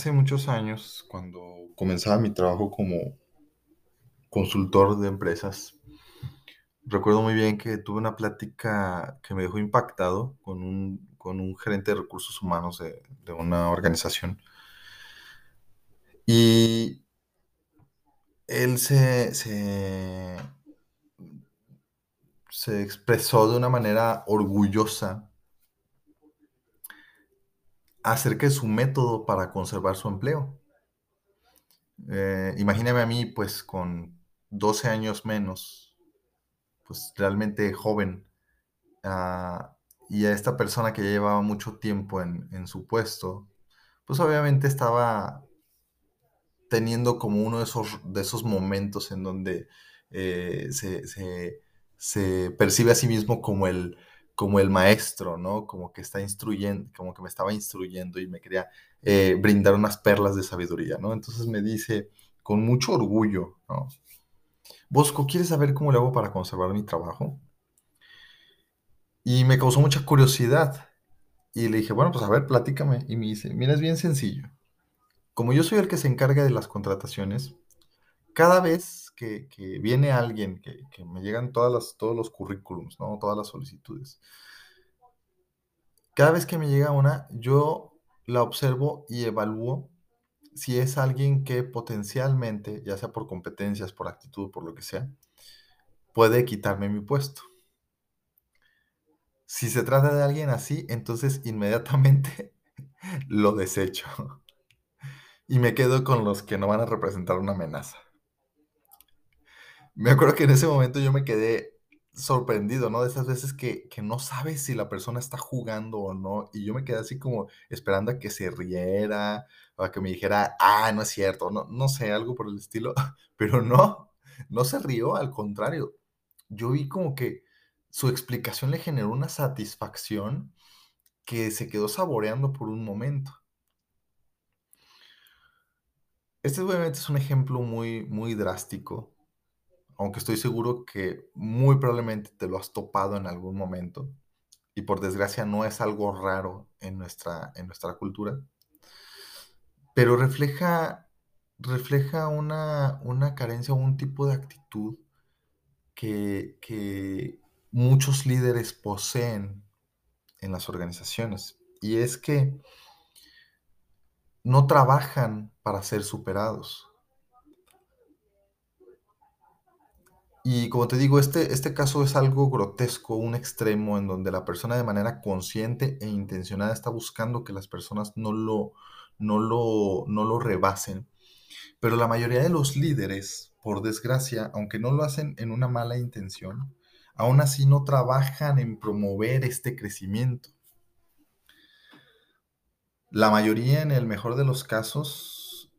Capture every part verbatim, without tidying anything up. hace muchos años, cuando comenzaba mi trabajo como consultor de empresas, recuerdo muy bien que tuve una plática que me dejó impactado con un, con un gerente de recursos humanos de, de una organización. Y él se, se, se expresó de una manera orgullosa acerca de su método para conservar su empleo. Eh, imagíname a mí, pues, con doce años menos, pues, realmente joven, uh, y a esta persona que ya llevaba mucho tiempo en, en su puesto, pues, obviamente estaba teniendo como uno de esos, de esos momentos en donde eh, se, se, se percibe a sí mismo como el, como el maestro, ¿no? Como que está instruyendo, como que me estaba instruyendo y me quería eh, brindar unas perlas de sabiduría, ¿no? Entonces me dice con mucho orgullo, ¿no? Bosco, ¿quieres saber cómo le hago para conservar mi trabajo? Y me causó mucha curiosidad. Y le dije, bueno, pues a ver, platícame. Y me dice, mira, es bien sencillo. Como yo soy el que se encarga de las contrataciones, cada vez que, que viene alguien, que, que me llegan todas las, todos los currículums, ¿no? Todas las solicitudes, cada vez que me llega una, yo la observo y evalúo si es alguien que potencialmente, ya sea por competencias, por actitud, por lo que sea, puede quitarme mi puesto. Si se trata de alguien así, entonces inmediatamente lo desecho. Y me quedo con los que no van a representar una amenaza. Me acuerdo que en ese momento yo me quedé sorprendido, ¿no? De esas veces que, que no sabes si la persona está jugando o no. Y yo me quedé así como esperando a que se riera, o a que me dijera, ah, no es cierto, no, no sé, algo por el estilo. Pero no, no se rió, al contrario. Yo vi como que su explicación le generó una satisfacción que se quedó saboreando por un momento. Este obviamente es un ejemplo muy, muy drástico, aunque estoy seguro que muy probablemente te lo has topado en algún momento y por desgracia no es algo raro en nuestra, en nuestra cultura, pero refleja, refleja una, una carencia o un tipo de actitud que, que muchos líderes poseen en las organizaciones, y es que no trabajan para ser superados. Y como te digo, este, este caso es algo grotesco, un extremo en donde la persona de manera consciente e intencionada está buscando que las personas no lo, no lo, no lo rebasen. Pero la mayoría de los líderes, por desgracia, aunque no lo hacen en una mala intención, aún así no trabajan en promover este crecimiento. La mayoría, en el mejor de los casos,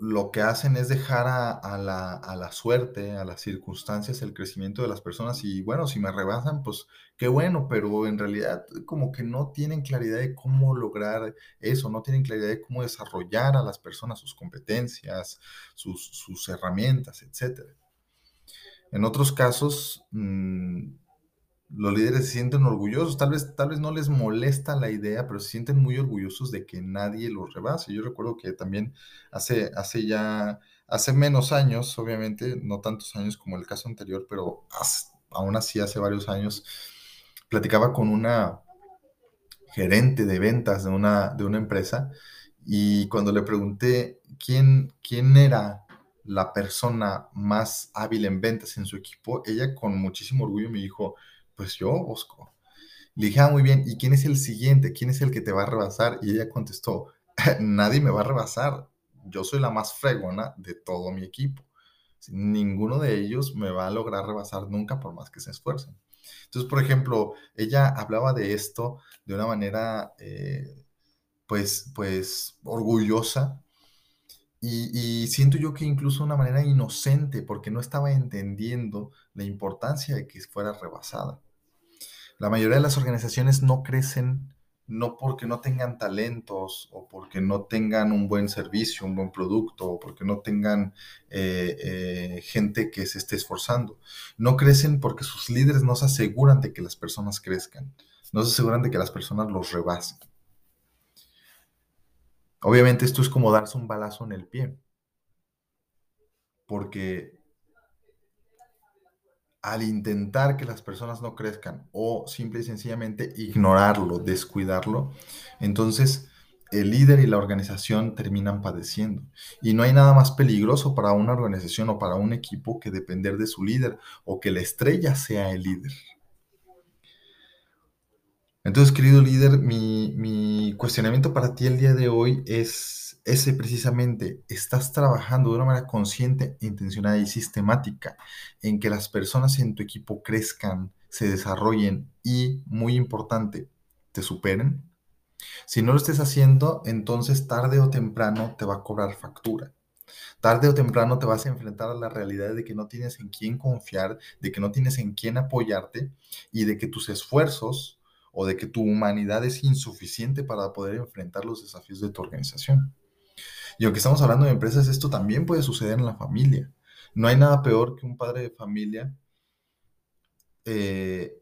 lo que hacen es dejar a, a, la, a la suerte, a las circunstancias, el crecimiento de las personas. Y bueno, si me rebasan, pues qué bueno, pero en realidad como que no tienen claridad de cómo lograr eso, no tienen claridad de cómo desarrollar a las personas, sus competencias, sus, sus herramientas, etcétera. En otros casos, mmm, los líderes se sienten orgullosos, tal vez, tal vez no les molesta la idea, pero se sienten muy orgullosos de que nadie los rebase. Yo recuerdo que también hace, hace ya, hace menos años, obviamente, no tantos años como el caso anterior, pero hace, aún así hace varios años, platicaba con una gerente de ventas de una, de una empresa, y cuando le pregunté quién, quién era la persona más hábil en ventas en su equipo, ella con muchísimo orgullo me dijo, pues yo, Bosco. Le dije, ah, muy bien, ¿y quién es el siguiente? ¿Quién es el que te va a rebasar? Y ella contestó, nadie me va a rebasar. Yo soy la más fregona de todo mi equipo. Ninguno de ellos me va a lograr rebasar nunca por más que se esfuercen. Entonces, por ejemplo, ella hablaba de esto de una manera, eh, pues, pues, orgullosa. Y, y siento yo que incluso de una manera inocente, porque no estaba entendiendo la importancia de que fuera rebasada. La mayoría de las organizaciones no crecen, no porque no tengan talentos, o porque no tengan un buen servicio, un buen producto, o porque no tengan eh, eh, gente que se esté esforzando. No crecen porque sus líderes no se aseguran de que las personas crezcan, no se aseguran de que las personas los rebasen. Obviamente esto es como darse un balazo en el pie, porque al intentar que las personas no crezcan o simple y sencillamente ignorarlo, descuidarlo, entonces el líder y la organización terminan padeciendo. Y no hay nada más peligroso para una organización o para un equipo que depender de su líder o que la estrella sea el líder. Entonces, querido líder, mi, mi cuestionamiento para ti el día de hoy es ese precisamente. ¿Estás trabajando de una manera consciente, intencionada y sistemática en que las personas en tu equipo crezcan, se desarrollen y, muy importante, te superen? Si no lo estés haciendo, entonces tarde o temprano te va a cobrar factura. Tarde o temprano te vas a enfrentar a la realidad de que no tienes en quién confiar, de que no tienes en quién apoyarte y de que tus esfuerzos o de que tu humanidad es insuficiente para poder enfrentar los desafíos de tu organización. Y aunque estamos hablando de empresas, esto también puede suceder en la familia. No hay nada peor que un padre de familia eh,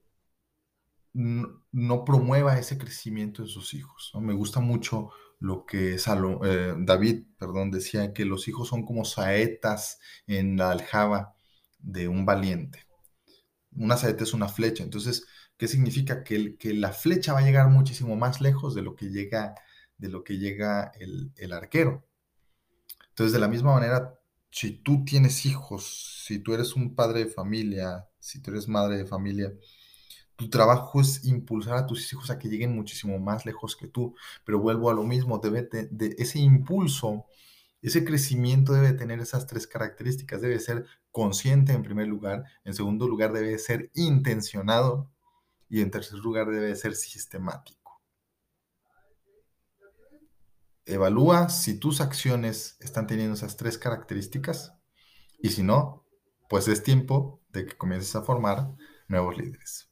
no, no promueva ese crecimiento en sus hijos, ¿no? Me gusta mucho lo que Salo, eh, David perdón, decía, que los hijos son como saetas en la aljaba de un valiente. Una saeta es una flecha, entonces, ¿qué significa? Que, el, que la flecha va a llegar muchísimo más lejos de lo que llega, de lo que llega el, el arquero. Entonces, de la misma manera, si tú tienes hijos, si tú eres un padre de familia, si tú eres madre de familia, tu trabajo es impulsar a tus hijos a que lleguen muchísimo más lejos que tú. Pero vuelvo a lo mismo, debe de, de ese impulso, ese crecimiento debe tener esas tres características. Debe ser consciente en primer lugar, en segundo lugar debe ser intencionado, y en tercer lugar debe ser sistemático. Evalúa si tus acciones están teniendo esas tres características y si no, pues es tiempo de que comiences a formar nuevos líderes.